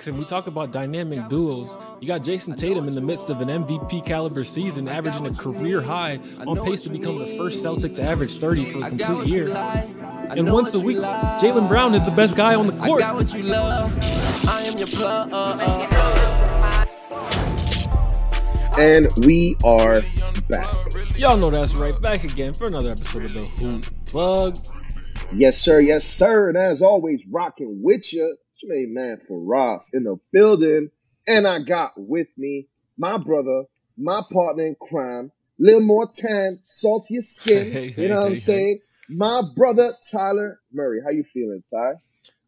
Because if we talk about dynamic duos, you got Jason Tatum in the midst of an MVP caliber season, averaging a career high, on pace to become the first Celtic to average 30 for a complete year. And once a week, Jaylen Brown is the best guy on the court. And we are back. Y'all know that's right. Back again for another episode of the Hoop Plug. Yes, sir. Yes, sir. And as always, rocking with you. It's your main man for Ross in the building. And I got with me my brother, my partner in crime, little more tan, saltier skin. Saying? My brother, Tyler Murray. How you feeling, Ty?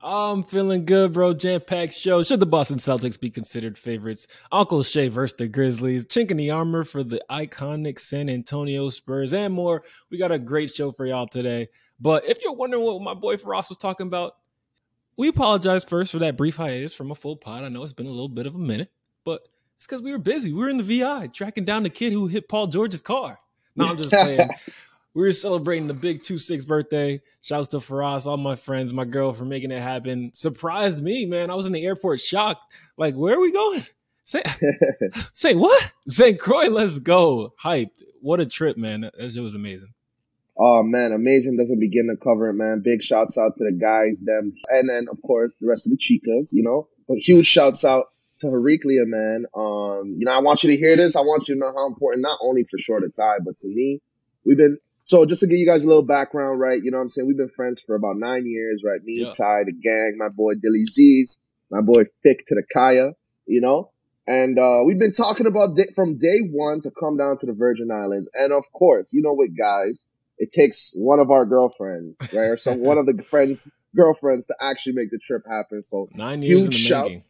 I'm feeling good, bro. Jam-packed show. Should the Boston Celtics be considered favorites? Uncle Shea versus the Grizzlies. Chink in the armor for the iconic San Antonio Spurs and more. We got a great show for y'all today. But if you're wondering what my boy Ross was talking about, we apologize first for that brief hiatus from a full pod. I know it's been a little bit of a minute, but it's because we were busy. We were in the VI tracking down the kid who hit Paul George's car. No, I'm just playing. We were celebrating the big 2-6 birthday. Shouts to Faraz, all my friends, my girl for making it happen. Surprised me, man. I was in the airport shocked. Like, where are we going? Say what? St. Croix, let's go. Hyped. What a trip, man. That shit was amazing. Oh, man. Amazing doesn't begin to cover it, man. Big shouts out to the guys, them. And then, of course, the rest of the chicas, you know. But huge shouts out to Heriklia, man. I want you to hear this. I want you to know how important, not only for sure to Ty, but to me. So just to give you guys a little background, right, you know what I'm saying? We've been friends for about 9 years, right? Me, yeah. Ty, the gang, my boy Dilly Z's, my boy Thick to the Kaya, you know? And we've been talking about from day one to come down to the Virgin Islands. And, of course, you know with guys, it takes one of our girlfriends, right, or some one of the friends' girlfriends to actually make the trip happen. So 9 years in the making.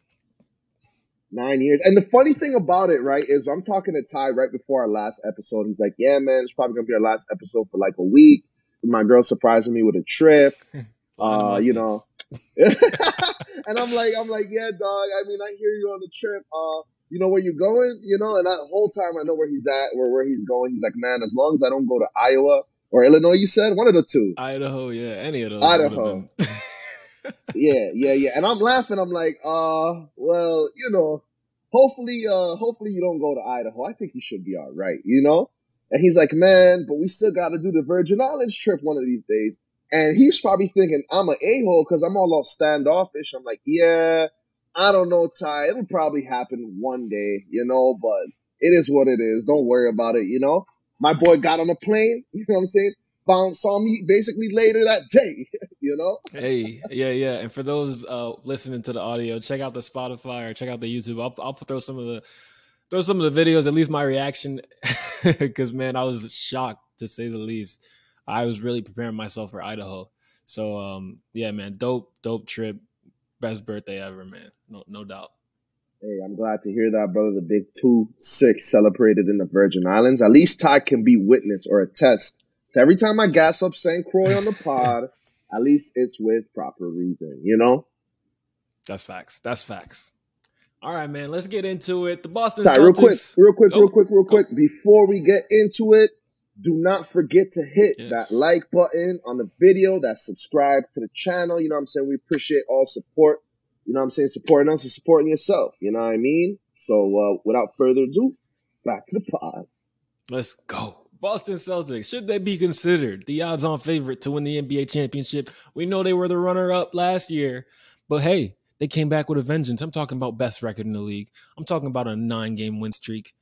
9 years. And the funny thing about it, right, is I'm talking to Ty right before our last episode. He's like, yeah, man, it's probably going to be our last episode for like a week. My girl surprising me with a trip, you know. And I'm like, yeah, dog. I mean, I hear you on the trip. You know where you're going, you know? And that whole time I know where he's at or where he's going. He's like, man, as long as I don't go to Iowa or Illinois, you said? One of the two. Idaho, yeah. Any of those. Idaho. Yeah. And I'm laughing. I'm like, well, you know, hopefully you don't go to Idaho. I think you should be all right, you know? And he's like, man, but we still got to do the Virgin Islands trip one of these days. And he's probably thinking I'm an a-hole because I'm all off standoffish. I'm like, yeah, I don't know, Ty. It'll probably happen one day, you know, but it is what it is. Don't worry about it, you know? My boy got on a plane, you know what I'm saying? Saw me basically later that day, you know? Hey, yeah. And for those listening to the audio, check out the Spotify or check out the YouTube. I'll throw some of the videos, at least my reaction, because, man, I was shocked to say the least. I was really preparing myself for Idaho. So, yeah, man, dope trip. Best birthday ever, man. No doubt. Hey, I'm glad to hear that, brother. The big 2-6 celebrated in the Virgin Islands. At least Ty can be witness or attest. So every time I gas up St. Croix on the pod, at least it's with proper reason, you know? That's facts. All right, man, let's get into it. The Boston Celtics. Real quick. Before we get into it, do not forget to hit that like button on the video, that subscribe to the channel. You know what I'm saying? We appreciate all support. You know what I'm saying? Supporting us and supporting yourself. You know what I mean? So without further ado, back to the pod. Let's go. Boston Celtics, should they be considered the odds-on favorite to win the NBA championship? We know they were the runner-up last year, but hey, they came back with a vengeance. I'm talking about best record in the league. I'm talking about a 9-game win streak,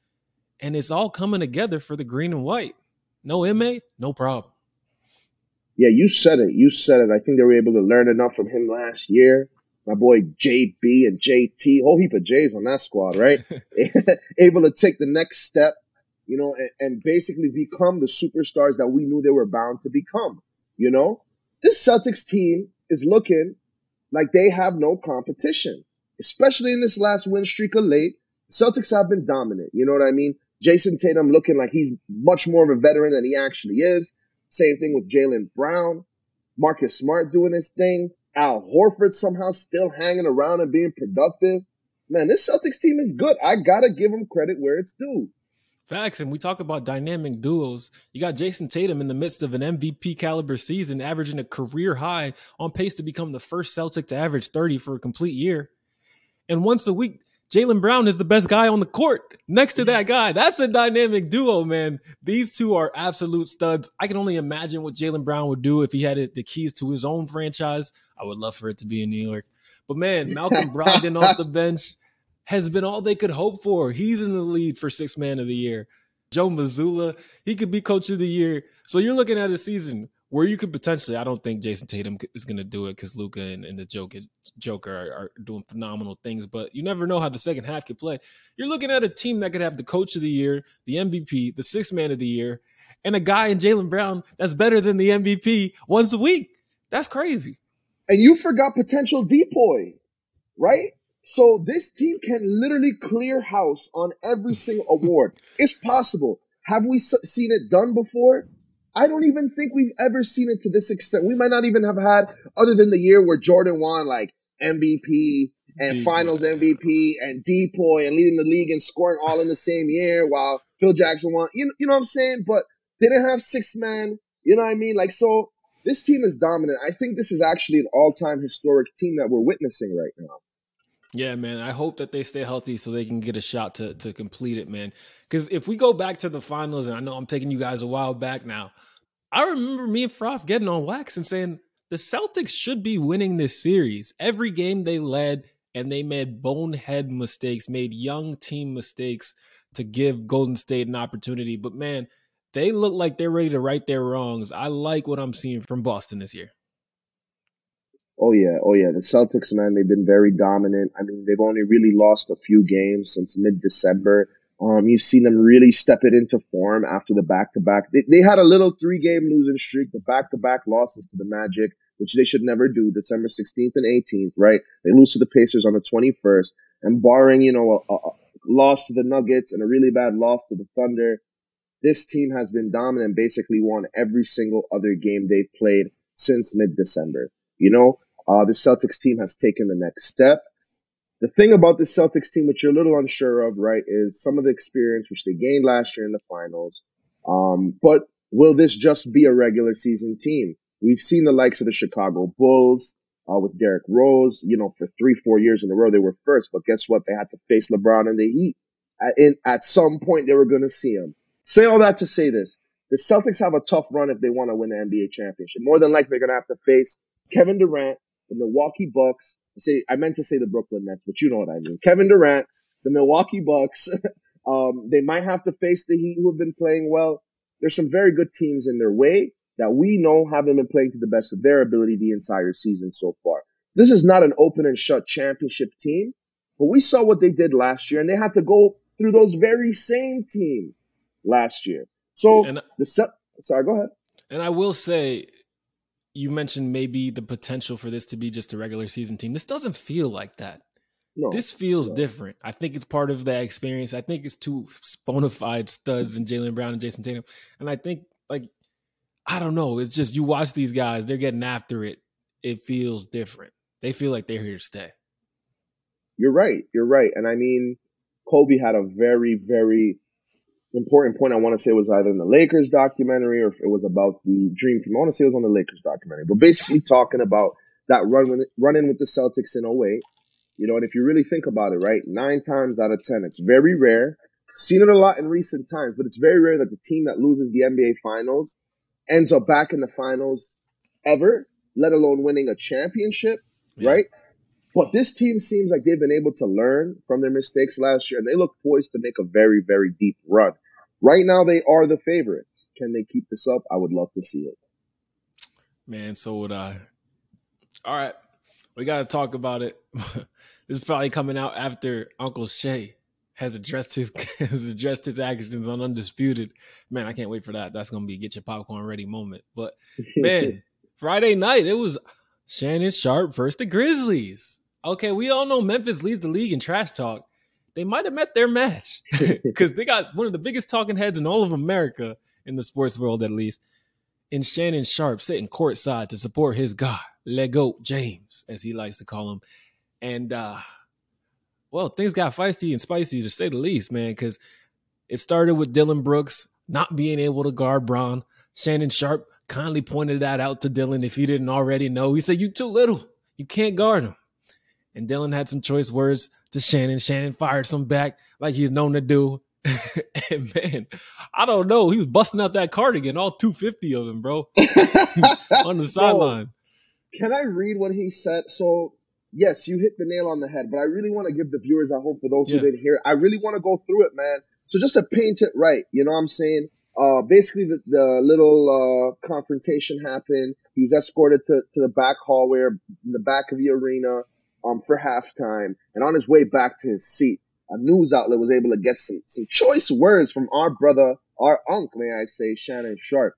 and it's all coming together for the green and white. No MA, no problem. Yeah, you said it. I think they were able to learn enough from him last year. My boy JB and JT, whole heap of J's on that squad, right? Able to take the next step. You know, and basically become the superstars that we knew they were bound to become, you know? This Celtics team is looking like they have no competition, especially in this last win streak of late. The Celtics have been dominant, you know what I mean? Jason Tatum looking like he's much more of a veteran than he actually is. Same thing with Jaylen Brown. Marcus Smart doing his thing. Al Horford somehow still hanging around and being productive. Man, this Celtics team is good. I got to give them credit where it's due. Facts, and we talk about dynamic duos. You got Jason Tatum in the midst of an MVP caliber season, averaging a career high, on pace to become the first Celtic to average 30 for a complete year. And once a week, Jaylen Brown is the best guy on the court next to that guy. That's a dynamic duo, man. These two are absolute studs. I can only imagine what Jaylen Brown would do if he had the keys to his own franchise. I would love for it to be in New York. But, man, Malcolm Brogdon off the bench has been all they could hope for. He's in the lead for Sixth Man of the Year. Joe Mazzulla, he could be Coach of the Year. So you're looking at a season where you could potentially, I don't think Jason Tatum is going to do it because Luka and the Joker are doing phenomenal things, but you never know how the second half could play. You're looking at a team that could have the Coach of the Year, the MVP, the Sixth Man of the Year, and a guy in Jaylen Brown that's better than the MVP once a week. That's crazy. And you forgot potential DPOY, right? So this team can literally clear house on every single award. It's possible. Have we seen it done before? I don't even think we've ever seen it to this extent. We might not even have had, other than the year where Jordan won like MVP and D-boy. Finals MVP and DPOY and leading the league and scoring all in the same year while Phil Jackson won. You know what I'm saying? But they didn't have six men. You know what I mean? Like, so this team is dominant. I think this is actually an all-time historic team that we're witnessing right now. Yeah, man. I hope that they stay healthy so they can get a shot to complete it, man. Because if we go back to the finals, and I know I'm taking you guys a while back now, I remember me and Frost getting on wax and saying the Celtics should be winning this series. Every game they led, and they made bonehead mistakes, made young team mistakes to give Golden State an opportunity. But, man, they look like they're ready to right their wrongs. I like what I'm seeing from Boston this year. Oh, yeah. The Celtics, man, they've been very dominant. I mean, they've only really lost a few games since mid-December. You've seen them really step it into form after the back-to-back. They had a little three-game losing streak, the back-to-back losses to the Magic, which they should never do, December 16th and 18th, right? They lose to the Pacers on the 21st. And barring, you know, a loss to the Nuggets and a really bad loss to the Thunder, this team has been dominant, basically won every single other game they've played since mid-December. You know? The Celtics team has taken the next step. The thing about the Celtics team, which you're a little unsure of, right, is some of the experience which they gained last year in the finals. But will this just be a regular season team? We've seen the likes of the Chicago Bulls with Derrick Rose. You know, for 3-4 years in a row, they were first. But guess what? They had to face LeBron and the Heat. At some point, they were going to see him. Say all that to say this. The Celtics have a tough run if they want to win the NBA championship. More than likely, they're going to have to face Kevin Durant, the Milwaukee Bucks. I meant to say the Brooklyn Nets, but you know what I mean. Kevin Durant, the Milwaukee Bucks. They might have to face the Heat, who have been playing well. There's some very good teams in their way that we know haven't been playing to the best of their ability the entire season so far. This is not an open and shut championship team, but we saw what they did last year, and they had to go through those very same teams last year. So, sorry, go ahead. And I will say, you mentioned maybe the potential for this to be just a regular season team. This doesn't feel like that. No, this feels different. I think it's part of that experience. I think it's two bona fide studs in Jaylen Brown and Jason Tatum. And I think, like, I don't know. It's just you watch these guys. They're getting after it. It feels different. They feel like they're here to stay. You're right. And, I mean, Kobe had a very, very important point. I want to say it was either in the Lakers documentary or if it was about the Dream Team. I want to say it was on the Lakers documentary, but basically talking about that run in with the Celtics in 08. You know, and if you really think about it, right, 9 times out of 10, it's very rare. Seen it a lot in recent times, but it's very rare that the team that loses the NBA Finals ends up back in the finals ever, let alone winning a championship, right? But this team seems like they've been able to learn from their mistakes last year, and they look poised to make a very, very deep run. Right now, they are the favorites. Can they keep this up? I would love to see it. Man, so would I. All right, we got to talk about it. This is probably coming out after Uncle Shay has addressed his actions on Undisputed. Man, I can't wait for that. That's going to be get your popcorn ready moment. But, man, Friday night, it was Shannon Sharpe versus the Grizzlies. Okay, we all know Memphis leads the league in trash talk. They might have met their match because they got one of the biggest talking heads in all of America, in the sports world at least, in Shannon Sharpe sitting courtside to support his guy, LeGoat James, as he likes to call him. And, well, things got feisty and spicy, to say the least, man, because it started with Dillon Brooks not being able to guard Bron. Shannon Sharpe kindly pointed that out to Dillon, if you didn't already know. He said, "You too little. You can't guard him." And Dillon had some choice words to Shannon. Shannon fired some back like he's known to do. And man, I don't know. He was busting out that cardigan, all 250 of him, bro, on the sideline. Can I read what he said? So, yes, you hit the nail on the head, but I really want to give the viewers at home, for those who didn't hear it, I really want to go through it, man. So just to paint it right, you know what I'm saying? Basically, the little confrontation happened. He was escorted to the back hallway, in the back of the arena, for halftime. And on his way back to his seat, a news outlet was able to get some choice words from our brother, our uncle, may I say, Shannon Sharpe.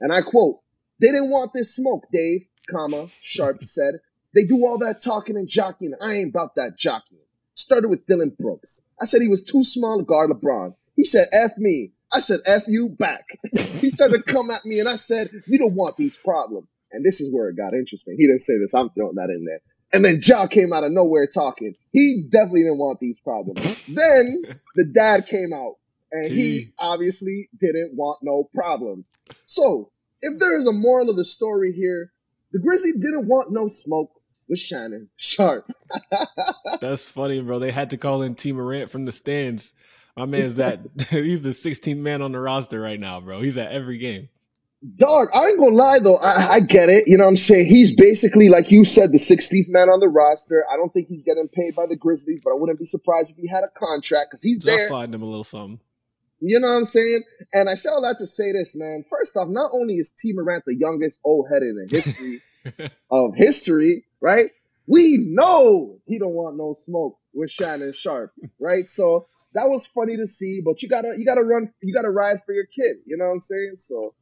And I quote, "They didn't want this smoke, Dave, comma, Sharpe said. They do all that talking and jockeying. I ain't about that jockeying. Started with Dillon Brooks. I said he was too small to guard LeBron. He said, F me. I said, F you back. He started to come at me, and I said, you don't want these problems. And this is where it got interesting. He didn't say this. I'm throwing that in there. And then Ja came out of nowhere talking. He definitely didn't want these problems. Then the dad came out, and he obviously didn't want no problems. So if there is a moral of the story here, the Grizzlies didn't want no smoke with Shannon Sharpe. That's funny, bro. They had to call in Tee Morant from the stands. My man's that he's the 16th man on the roster right now, bro. He's at every game. Dog, I ain't gonna lie though. I get it. You know what I'm saying? He's basically, like you said, the 16th man on the roster. I don't think he's getting paid by the Grizzlies, but I wouldn't be surprised if he had a contract because he's there. Just sliding him a little something. You know what I'm saying? And I say all that to say this, man. First off, not only is Tee Morant the youngest old head in the history of history, right? We know he don't want no smoke with Shannon Sharpe, right? So that was funny to see, but you gotta ride for your kid. You know what I'm saying? So,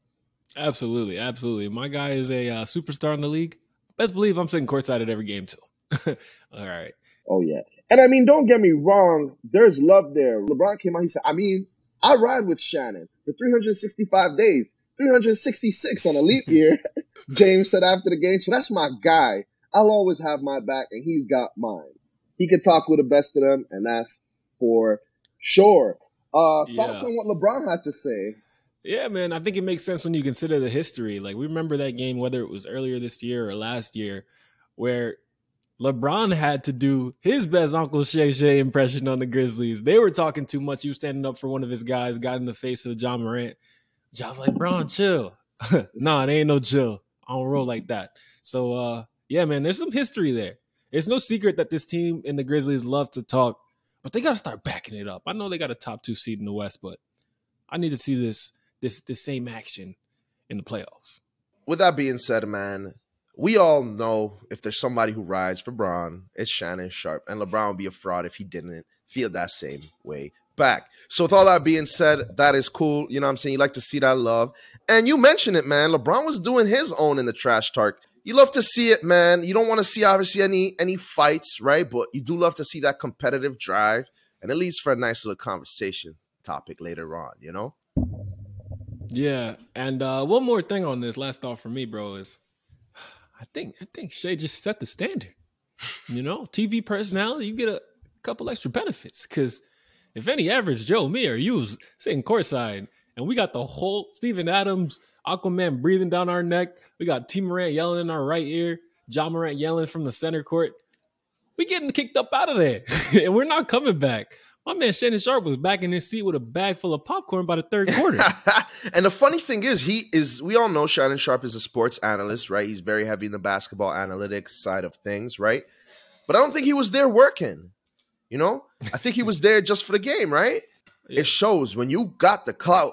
absolutely, absolutely. My guy is a superstar in the league. Best believe I'm sitting courtside at every game too. All right. Oh yeah, and I mean, don't get me wrong. There's love there. LeBron came out. He said, "I mean, I ride with Shannon for 365 days, 366 on a leap year." James said after the game, "So that's my guy. I'll always have my back, and he's got mine. He can talk with the best of them, and that's for." Sure. Thoughts on what LeBron had to say? Yeah, man. I think it makes sense when you consider the history. Like, we remember that game, whether it was earlier this year or last year, where LeBron had to do his best Uncle Shay Shay impression on the Grizzlies. They were talking too much. He was standing up for one of his guys, got in the face of Ja Morant. Ja's like, "Bron, chill." Nah, it ain't no chill. I don't roll like that. So, yeah, man, there's some history there. It's no secret that this team and the Grizzlies love to talk, but they got to start backing it up. I know they got a top 2 seed in the West, but I need to see this same action in the playoffs. With that being said, man, we all know if there's somebody who rides for Bron, it's Shannon Sharpe. And LeBron would be a fraud if he didn't feel that same way back. So with all that being said, that is cool. You know what I'm saying? You like to see that love. And you mentioned it, man. LeBron was doing his own in the trash talk. You love to see it, man. You don't want to see, obviously, any fights, right? But you do love to see that competitive drive, and it leads for a nice little conversation topic later on, you know? Yeah, and one more thing on this last thought for me, bro, is I think Shay just set the standard. You know, TV personality, you get a couple extra benefits, because if any average Joe, me, or you was sitting courtside, and we got the whole Stephen Adams, Aquaman breathing down our neck. We got Tee Morant yelling in our right ear. Ja Morant yelling from the center court. We getting kicked up out of there. And we're not coming back. My man Shannon Sharpe was back in his seat with a bag full of popcorn by the third quarter. And the funny thing is, we all know Shannon Sharpe is a sports analyst, right? He's very heavy in the basketball analytics side of things, right? But I don't think he was there working, you know? I think he was there just for the game, right? It shows when you got the clout,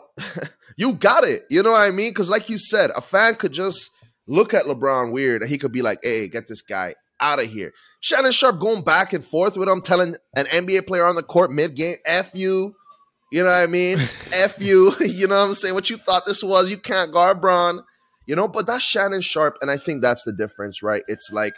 you got it. You know what I mean? Because like you said, a fan could just look at LeBron weird and he could be like, "Hey, get this guy out of here." Shannon Sharpe going back and forth with him, telling an NBA player on the court mid-game, "F you." You know what I mean? F you. You know what I'm saying? What you thought this was, you can't guard Bron. You know, but that's Shannon Sharpe. And I think that's the difference, right? It's like,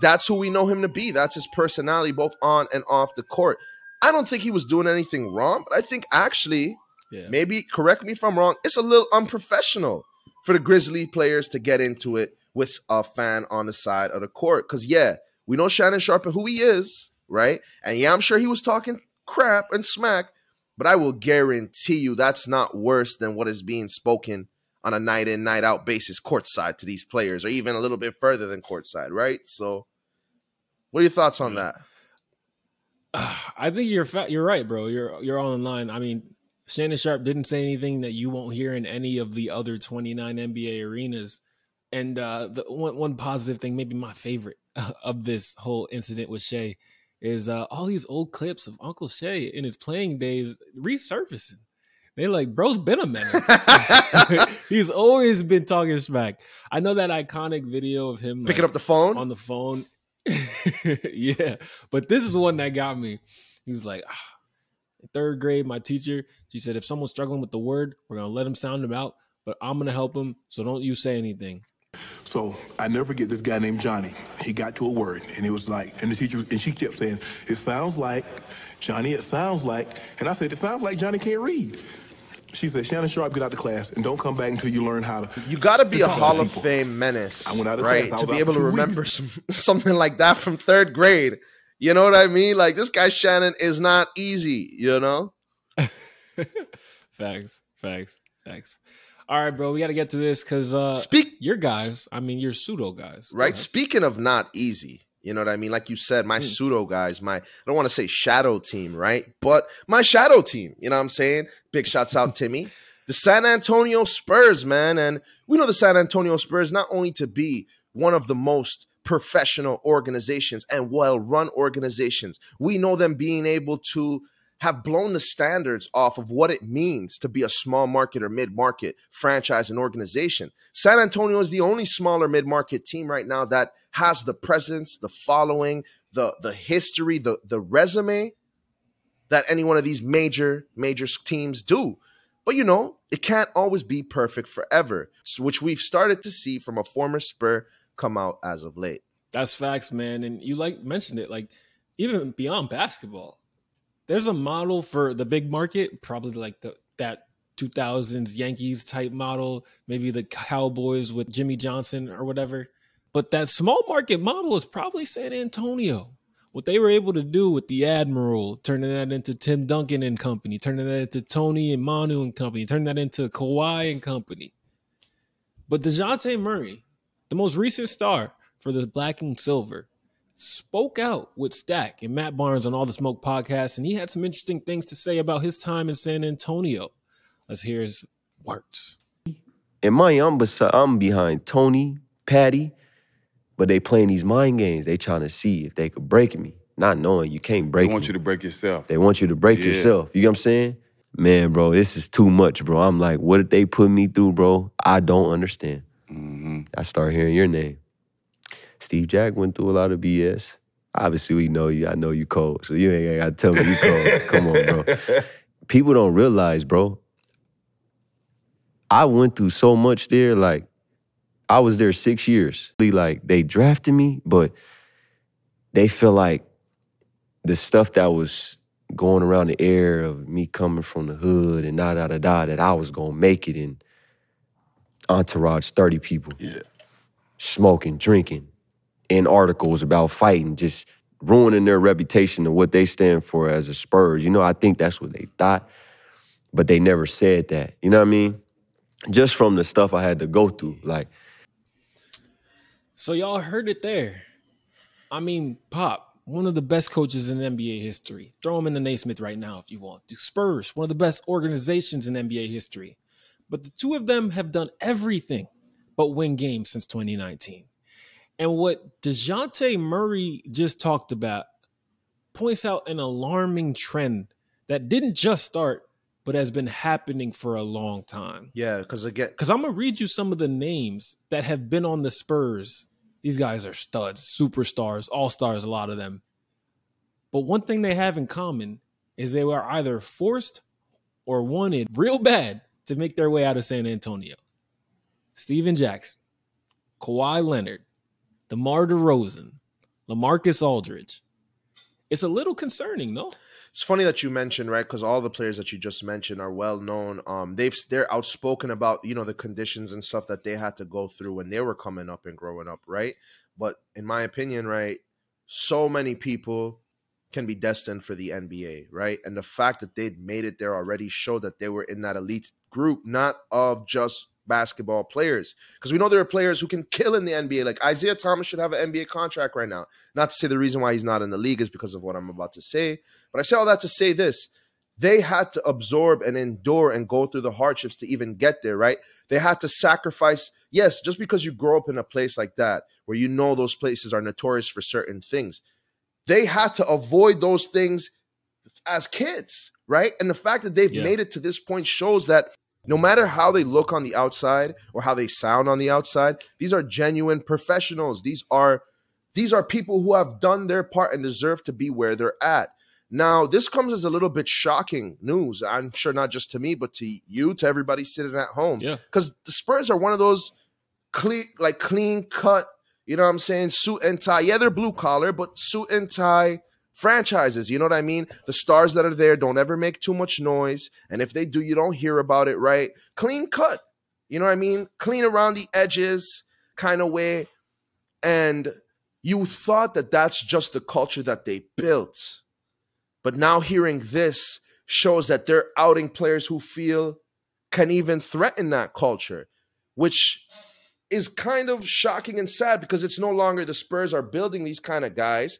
that's who we know him to be. That's his personality, both on and off the court. I don't think he was doing anything wrong, but I think actually, maybe correct me if I'm wrong, it's a little unprofessional for the Grizzly players to get into it with a fan on the side of the court. Because, we know Shannon Sharpe and who he is, right? And, I'm sure he was talking crap and smack, but I will guarantee you that's not worse than what is being spoken on a night-in, night-out basis courtside to these players, or even a little bit further than courtside, right? So what are your thoughts on that? I think you're right, bro. You're all in line. I mean, Shannon Sharpe didn't say anything that you won't hear in any of the other 29 NBA arenas. And the one positive thing, maybe my favorite of this whole incident with Shai, is all these old clips of Uncle Shai in his playing days resurfacing. They're like, bro's been a menace. He's always been talking smack. I know that iconic video of him picking up the phone on the phone. Yeah, but this is the one that got me. He was like, third grade, my teacher, she said, if someone's struggling with the word, we're going to let him sound him out, but I'm going to help him. So don't you say anything. So I never forget this guy named Johnny. He got to a word and it was like, and the teacher, and she kept saying, it sounds like Johnny, it sounds like, and I said, it sounds like Johnny can't read. She said, Shannon Sharpe, get out of class and don't come back until you learn how to. You got to be a Hall of Fame menace, right? To be able to remember something like that from third grade. You know what I mean? Like, this guy Shannon is not easy, you know? Facts. All right, bro, we got to get to this because your guys, I mean, your pseudo guys. Right? Speaking of not easy, you know what I mean? Like you said, my pseudo guys, I don't want to say shadow team, right? But my shadow team, you know what I'm saying? Big shouts out, Timmy. The San Antonio Spurs, man. And we know the San Antonio Spurs not only to be one of the most professional organizations and well-run organizations, we know them being able to have blown the standards off of what it means to be a small market or mid-market franchise and organization. San Antonio is the only smaller mid-market team right now that has the presence, the following, the history, the resume that any one of these major teams do. But, you know, it can't always be perfect forever, which we've started to see from a former Spur come out as of late. That's facts, man. And you mentioned it, even beyond basketball. There's a model for the big market, probably that 2000s Yankees type model, maybe the Cowboys with Jimmy Johnson or whatever. But that small market model is probably San Antonio. What they were able to do with the Admiral, turning that into Tim Duncan and company, turning that into Tony and Manu and company, turning that into Kawhi and company. But DeJounte Murray, the most recent star for the Black and Silver, spoke out with Stack and Matt Barnes on All the Smoke podcast, and he had some interesting things to say about his time in San Antonio. Let's hear his words. In Miami, I'm behind Tony, Patty, but they playing these mind games. They trying to see if they could break me, not knowing you can't break me. They want you to break yourself. They want you to break yourself. You know what I'm saying? Man, bro, this is too much, bro. I'm like, what did they put me through, bro? I don't understand. Mm-hmm. I start hearing your name. Steve Jack went through a lot of BS. Obviously, we know you. I know you cold, so you ain't got to tell me you cold. Come on, bro. People don't realize, bro, I went through so much there. Like, I was there 6 years. Like, they drafted me, but they feel like the stuff that was going around the air of me coming from the hood and that I was going to make it in entourage 30 people. Yeah. Smoking, drinking. In articles about fighting, just ruining their reputation and what they stand for as a Spurs. You know, I think that's what they thought, but they never said that. You know what I mean? Just from the stuff I had to go through. So y'all heard it there. I mean, Pop, one of the best coaches in NBA history. Throw him in the Naismith right now if you want. The Spurs, one of the best organizations in NBA history. But the two of them have done everything but win games since 2019. And what DeJounte Murray just talked about points out an alarming trend that didn't just start, but has been happening for a long time. Yeah, because I'm going to read you some of the names that have been on the Spurs. These guys are studs, superstars, all-stars, a lot of them. But one thing they have in common is they were either forced or wanted real bad to make their way out of San Antonio. Stephen Jackson, Kawhi Leonard, DeMar DeRozan, LaMarcus Aldridge. It's a little concerning, no? It's funny that you mentioned, right? Because all the players that you just mentioned are well known. They're outspoken about, you know, the conditions and stuff that they had to go through when they were coming up and growing up, right? But in my opinion, right, so many people can be destined for the NBA, right? And the fact that they'd made it there already showed that they were in that elite group, not of just basketball players, because we know there are players who can kill in the NBA. Like Isaiah Thomas should have an NBA contract right now. Not to say the reason why he's not in the league is because of what I'm about to say, but I say all that to say this. They had to absorb and endure and go through the hardships to even get there, right? They had to sacrifice. Yes, just because you grow up in a place like that, where you know those places are notorious for certain things, they had to avoid those things as kids, right? And the fact that they've made it to this point shows that no matter how they look on the outside or how they sound on the outside, these are genuine professionals. These are people who have done their part and deserve to be where they're at. Now, this comes as a little bit shocking news. I'm sure not just to me, but to you, to everybody sitting at home. Yeah. Because the Spurs are one of those clean cut, you know what I'm saying, suit and tie. Yeah, they're blue collar, but suit and tie franchises, you know what I mean? The stars that are there don't ever make too much noise. And if they do, you don't hear about it, right? Clean cut, you know what I mean? Clean around the edges kind of way. And you thought that that's just the culture that they built. But now hearing this shows that they're outing players who feel can even threaten that culture, which is kind of shocking and sad, because it's no longer the Spurs are building these kind of guys.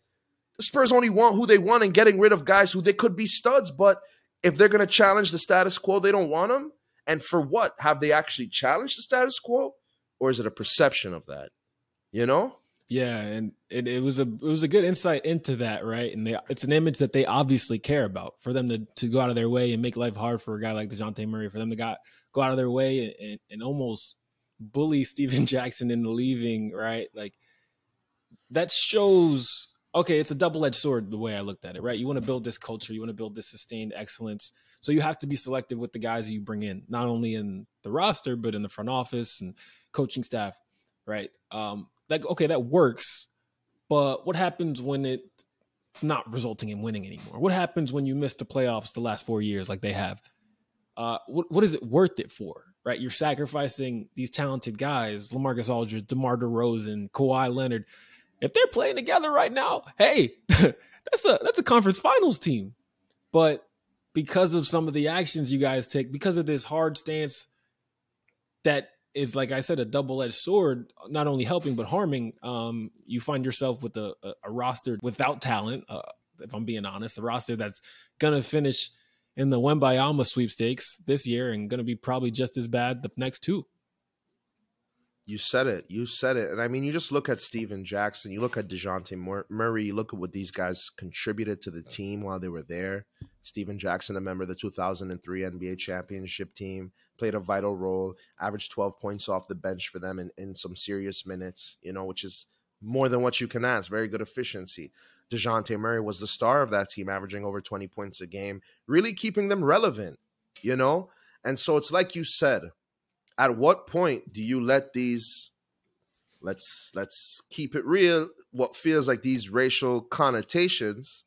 The Spurs only want who they want and getting rid of guys who they could be studs. But if they're going to challenge the status quo, they don't want them. And for what? Have they actually challenged the status quo, or is it a perception of that? You know? Yeah, and it was a good insight into that, right? And it's an image that they obviously care about. For them to go out of their way and make life hard for a guy like DeJounte Murray, for them to go out of their way and almost bully Stephen Jackson into leaving, right? Like, that shows, okay, it's a double-edged sword the way I looked at it, right? You want to build this culture. You want to build this sustained excellence. So you have to be selective with the guys you bring in, not only in the roster, but in the front office and coaching staff, right? Like, okay, that works, but what happens when it's not resulting in winning anymore? What happens when you miss the playoffs the last 4 years like they have? What is it worth it for, right? You're sacrificing these talented guys, LaMarcus Aldridge, DeMar DeRozan, Kawhi Leonard. If they're playing together right now, hey, that's a conference finals team. But because of some of the actions you guys take, because of this hard stance that is, like I said, a double-edged sword, not only helping but harming. You find yourself with a roster without talent, if I'm being honest, a roster that's going to finish in the Wembayama sweepstakes this year and going to be probably just as bad the next two. You said it. And, I mean, you just look at Stephen Jackson, you look at DeJounte Murray, you look at what these guys contributed to the team while they were there. Stephen Jackson, a member of the 2003 NBA championship team, played a vital role, averaged 12 points off the bench for them in some serious minutes, you know, which is more than what you can ask. Very good efficiency. DeJounte Murray was the star of that team, averaging over 20 points a game, really keeping them relevant, you know? And so it's like you said, at what point do you let these, let's keep it real, what feels like these racial connotations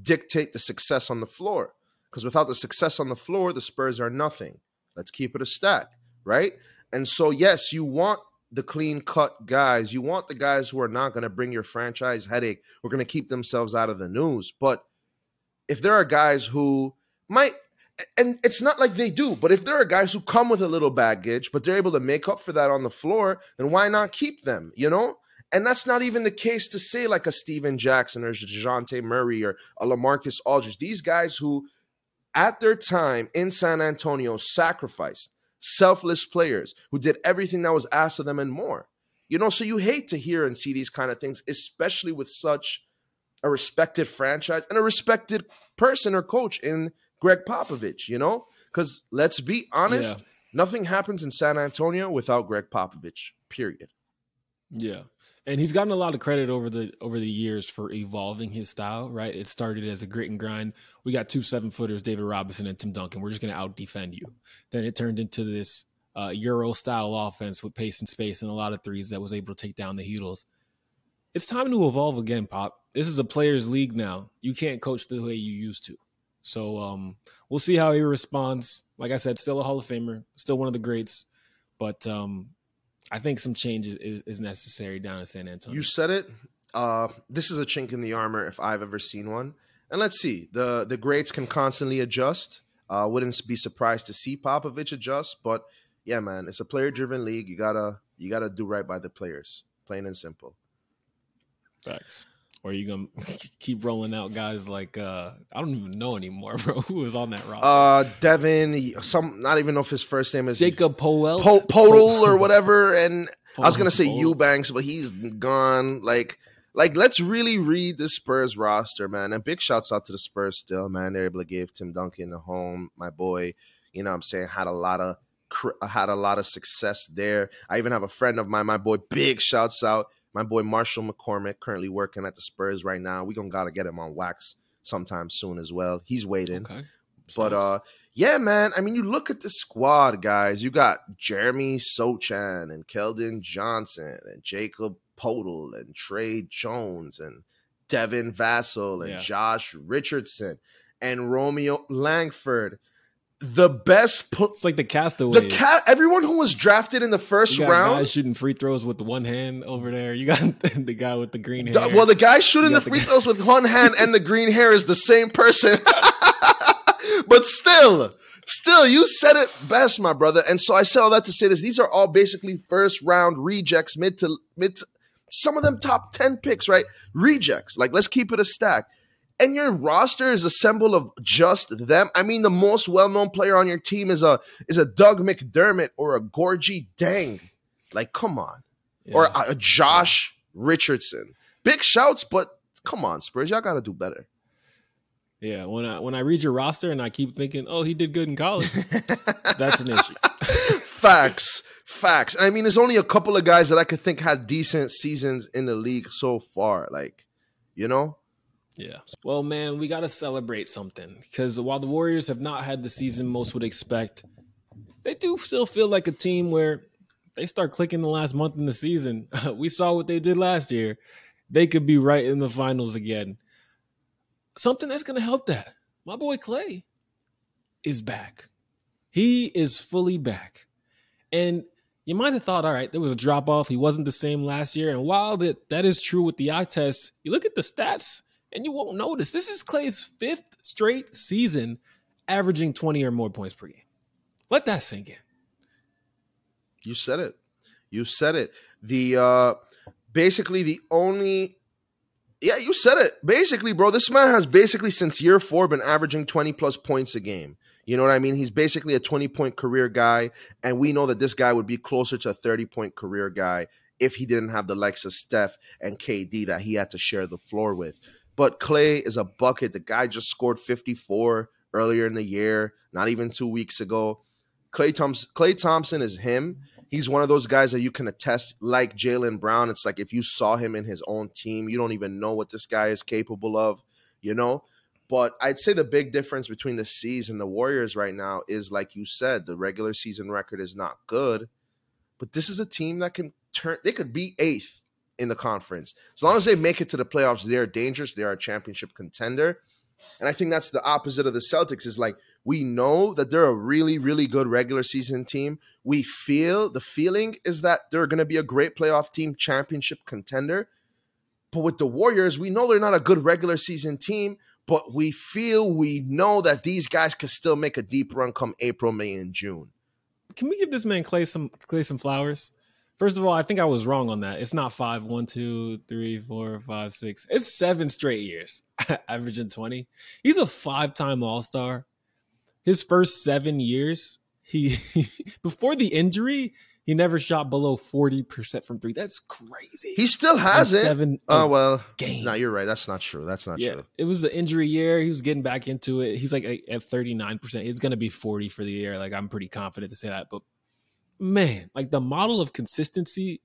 dictate the success on the floor? Because without the success on the floor, the Spurs are nothing. Let's keep it a stack, right? And so, yes, you want the clean-cut guys. You want the guys who are not going to bring your franchise headache. We're going to keep themselves out of the news. But if there are guys who might, and it's not like they do, but if there are guys who come with a little baggage, but they're able to make up for that on the floor, then why not keep them, you know? And that's not even the case to say like a Steven Jackson or DeJounte Murray or a LaMarcus Aldridge. These guys who, at their time in San Antonio, sacrificed, selfless players who did everything that was asked of them and more. You know, so you hate to hear and see these kind of things, especially with such a respected franchise and a respected person or coach in Greg Popovich, you know? Because let's be honest, nothing happens in San Antonio without Greg Popovich, period. Yeah. And he's gotten a lot of credit over the years for evolving his style, right? It started as a grit and grind. We got 2 7-footers, David Robinson and Tim Duncan. We're just going to out-defend you. Then it turned into this Euro-style offense with pace and space and a lot of threes that was able to take down the Heatles. It's time to evolve again, Pop. This is a players' league now. You can't coach the way you used to. So we'll see how he responds. Like I said, still a Hall of Famer, still one of the greats, but I think some change is necessary down in San Antonio. You said it. This is a chink in the armor if I've ever seen one. And let's see. The greats can constantly adjust. Wouldn't be surprised to see Popovich adjust, but yeah, man, it's a player-driven league. You gotta do right by the players, plain and simple. Facts. Or are you going to keep rolling out guys like, I don't even know anymore, bro, who was on that roster? Devin, I don't even know if his first name is Jacob Poel. Podol or whatever. And I was going to say Eubanks, but he's gone. Like, let's really read the Spurs roster, man. And big shouts out to the Spurs still, man. They're able to give Tim Duncan a home, my boy. You know what I'm saying? Had a lot of success there. I even have a friend of mine, my boy, big shouts out. My boy Marshall McCormick, currently working at the Spurs right now. We're going to got to get him on wax sometime soon as well. He's waiting. Okay. But, yeah, man, I mean, you look at the squad, guys. You got Jeremy Sochan and Keldon Johnson and Jacob Podol and Trey Jones and Devin Vassell and Josh Richardson and Romeo Langford. The best, it's like the castaways. Everyone who was drafted in the first round, guys shooting free throws with one hand over there. You got the guy with the green hair. Well, the guy shooting the free throws with one hand and the green hair is the same person. But still, you said it best, my brother. And so I said all that to say this: these are all basically first round rejects, mid to some of them top 10 picks, right? Rejects. Like, let's keep it a stack. And your roster is a symbol of just them. I mean, the most well-known player on your team is a Doug McDermott or a Gorgie Deng. Like, come on. Yeah. Or a Josh Richardson. Big shouts, but come on, Spurs. Y'all got to do better. Yeah, when I read your roster and I keep thinking, oh, he did good in college, that's an issue. Facts. I mean, there's only a couple of guys that I could think had decent seasons in the league so far. Like, you know? Yeah. Well, man, we got to celebrate something, because while the Warriors have not had the season most would expect, they do still feel like a team where they start clicking the last month in the season. We saw what they did last year. They could be right in the finals again. Something that's going to help that. My boy Klay is back. He is fully back. And you might have thought, all right, there was a drop off. He wasn't the same last year. And while that is true with the eye test, you look at the stats, and you won't notice. This is Klay's fifth straight season averaging 20 or more points per game. Let that sink in. You said it. Yeah, you said it. Basically, bro, this man has basically since year 4 been averaging 20-plus points a game. You know what I mean? He's basically a 20-point career guy, and we know that this guy would be closer to a 30-point career guy if he didn't have the likes of Steph and KD that he had to share the floor with. But Klay is a bucket. The guy just scored 54 earlier in the year, not even 2 weeks ago. Klay Thompson is him. He's one of those guys that you can attest, like Jaylen Brown. It's like if you saw him in his own team, you don't even know what this guy is capable of, you know? But I'd say the big difference between the C's and the Warriors right now is, like you said, the regular season record is not good, but this is a team that can they could be 8th in the conference. As long as they make it to the playoffs, they are dangerous. They are a championship contender. And I think that's the opposite of the Celtics, is like, we know that they're a really, really good regular season team. We feel the feeling is that they're going to be a great playoff team, championship contender. But with the Warriors, we know they're not a good regular season team, but we know that these guys could still make a deep run come April, May, and June. Can we give this man Klay some flowers? First of all, I think I was wrong on that. It's not 5, 1, 2, 3, 4, 5, 6. It's 7 straight years, averaging 20. He's a 5-time All-Star. His first 7 years, he before the injury, he never shot below 40% from 3. That's crazy. He still has it. 7. Oh, well. Game. No, you're right. That's not true. It was the injury year. He was getting back into it. He's like at 39%. It's going to be 40 for the year. Like, I'm pretty confident to say that, but man, like the model of consistency,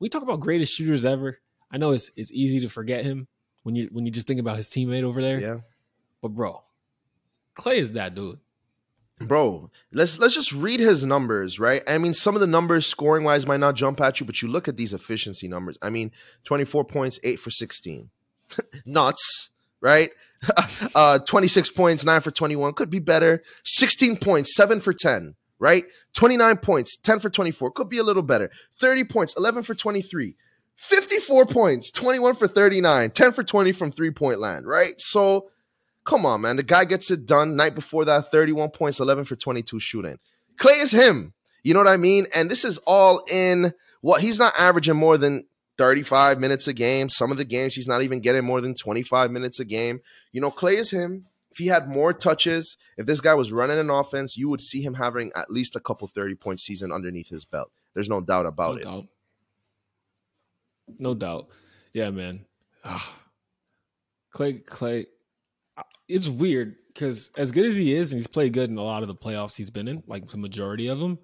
we talk about greatest shooters ever. I know it's easy to forget him when you just think about his teammate over there. Yeah. But bro, Klay is that dude. Bro, let's just read his numbers, right? I mean, some of the numbers scoring wise might not jump at you, but you look at these efficiency numbers. I mean, 24 points, 8 for 16. Nuts, right? 26 points, 9 for 21. Could be better. 16 points, 7 for 10. Right? 29 points, 10 for 24. Could be a little better. 30 points, 11 for 23. 54 points, 21 for 39. 10 for 20 from three-point land, right? So, come on, man. The guy gets it done. Night before that, 31 points, 11 for 22 shooting. Klay is him. You know what I mean? And this is all in what he's not averaging more than 35 minutes a game. Some of the games he's not even getting more than 25 minutes a game. You know, Klay is him. If he had more touches, if this guy was running an offense, you would see him having at least a couple 30-point season underneath his belt. There's no doubt about it. No doubt. Yeah, man. Ugh. Klay. It's weird because as good as he is, and he's played good in a lot of the playoffs he's been in, like the majority of them,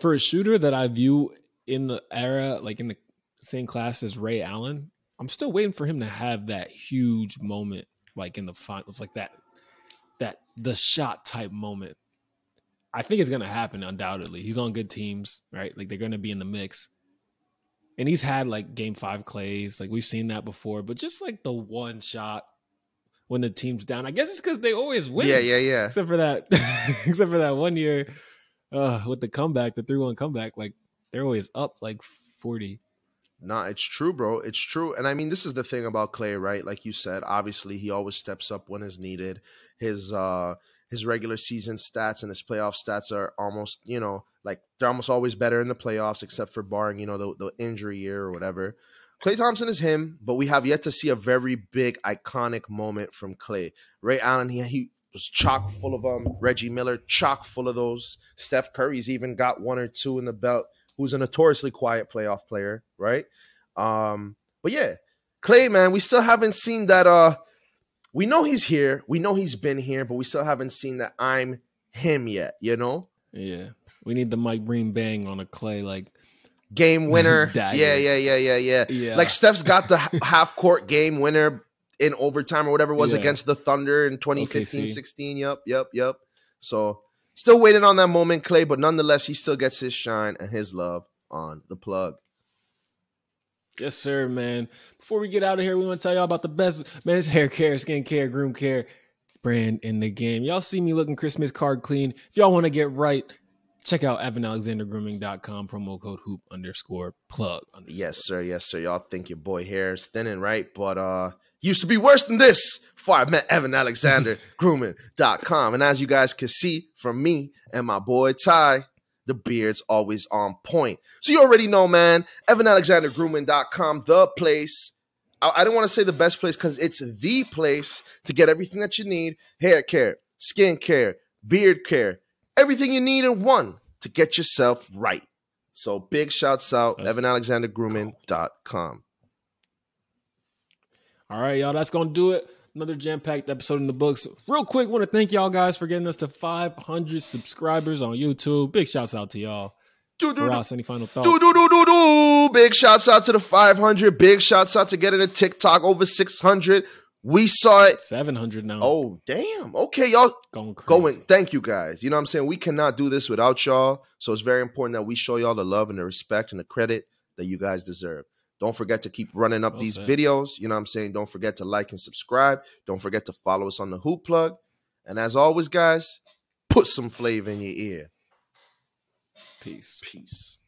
for a shooter that I view in the era, like in the same class as Ray Allen, I'm still waiting for him to have that huge moment, like in the finals, like that the shot type moment. I think it's going to happen, undoubtedly. He's on good teams, right? Like they're going to be in the mix. And he's had like game 5 Klays. Like we've seen that before, but just like the one shot when the team's down, I guess it's because they always win. Yeah. Except for that 1 year with the comeback, the 3-1 comeback, like they're always up like 40. Nah, it's true, bro. It's true. And I mean, this is the thing about Klay, right? Like you said, obviously he always steps up when is needed. His regular season stats and his playoff stats are almost, you know, like they're almost always better in the playoffs, except for barring, you know, the injury year or whatever. Klay Thompson is him, but we have yet to see a very big, iconic moment from Klay. Ray Allen, he was chock full of them. Reggie Miller, chock full of those. Steph Curry's even got one or two in the belt, who's a notoriously quiet playoff player, right? But yeah, Klay, man, we still haven't seen that. We know he's here. We know he's been here, but we still haven't seen that I'm him yet, you know? Yeah. We need the Mike Breen bang on a Klay, like game winner. Yeah. Like Steph's got the half court game winner in overtime or whatever it was against the Thunder in 2015-16. Yep. So still waiting on that moment, Klay, but nonetheless, he still gets his shine and his love on the plug. Yes, sir, man. Before we get out of here, we want to tell y'all about the best men's hair care, skin care, groom care brand in the game. Y'all see me looking Christmas card clean. If y'all want to get right, check out EvanAlexanderGrooming.com, promo code hoop_plug. Yes, sir. Y'all think your boy hair is thinning, right? But used to be worse than this before I met EvanAlexanderGrooming.com. And as you guys can see from me and my boy Ty, the beard's always on point. So you already know, man, EvanAlexanderGrooming.com, the place. I don't want to say the best place because it's the place to get everything that you need. Hair care, skin care, beard care, everything you need in one to get yourself right. So big shouts out, EvanAlexanderGrooming.com. All right, y'all, that's going to do it. Another jam-packed episode in the books. Real quick, want to thank y'all guys for getting us to 500 subscribers on YouTube. Big shouts out to y'all. Ross, any final thoughts? Big shouts out to the 500. Big shouts out to getting a TikTok over 600. We saw it. 700 now. Oh, damn. Okay, y'all. Going. Thank you, guys. You know what I'm saying? We cannot do this without y'all. So it's very important that we show y'all the love and the respect and the credit that you guys deserve. Don't forget to keep running up these videos. You know what I'm saying? Don't forget to like and subscribe. Don't forget to follow us on the Hoop Plug. And as always, guys, put some flavor in your ear. Peace.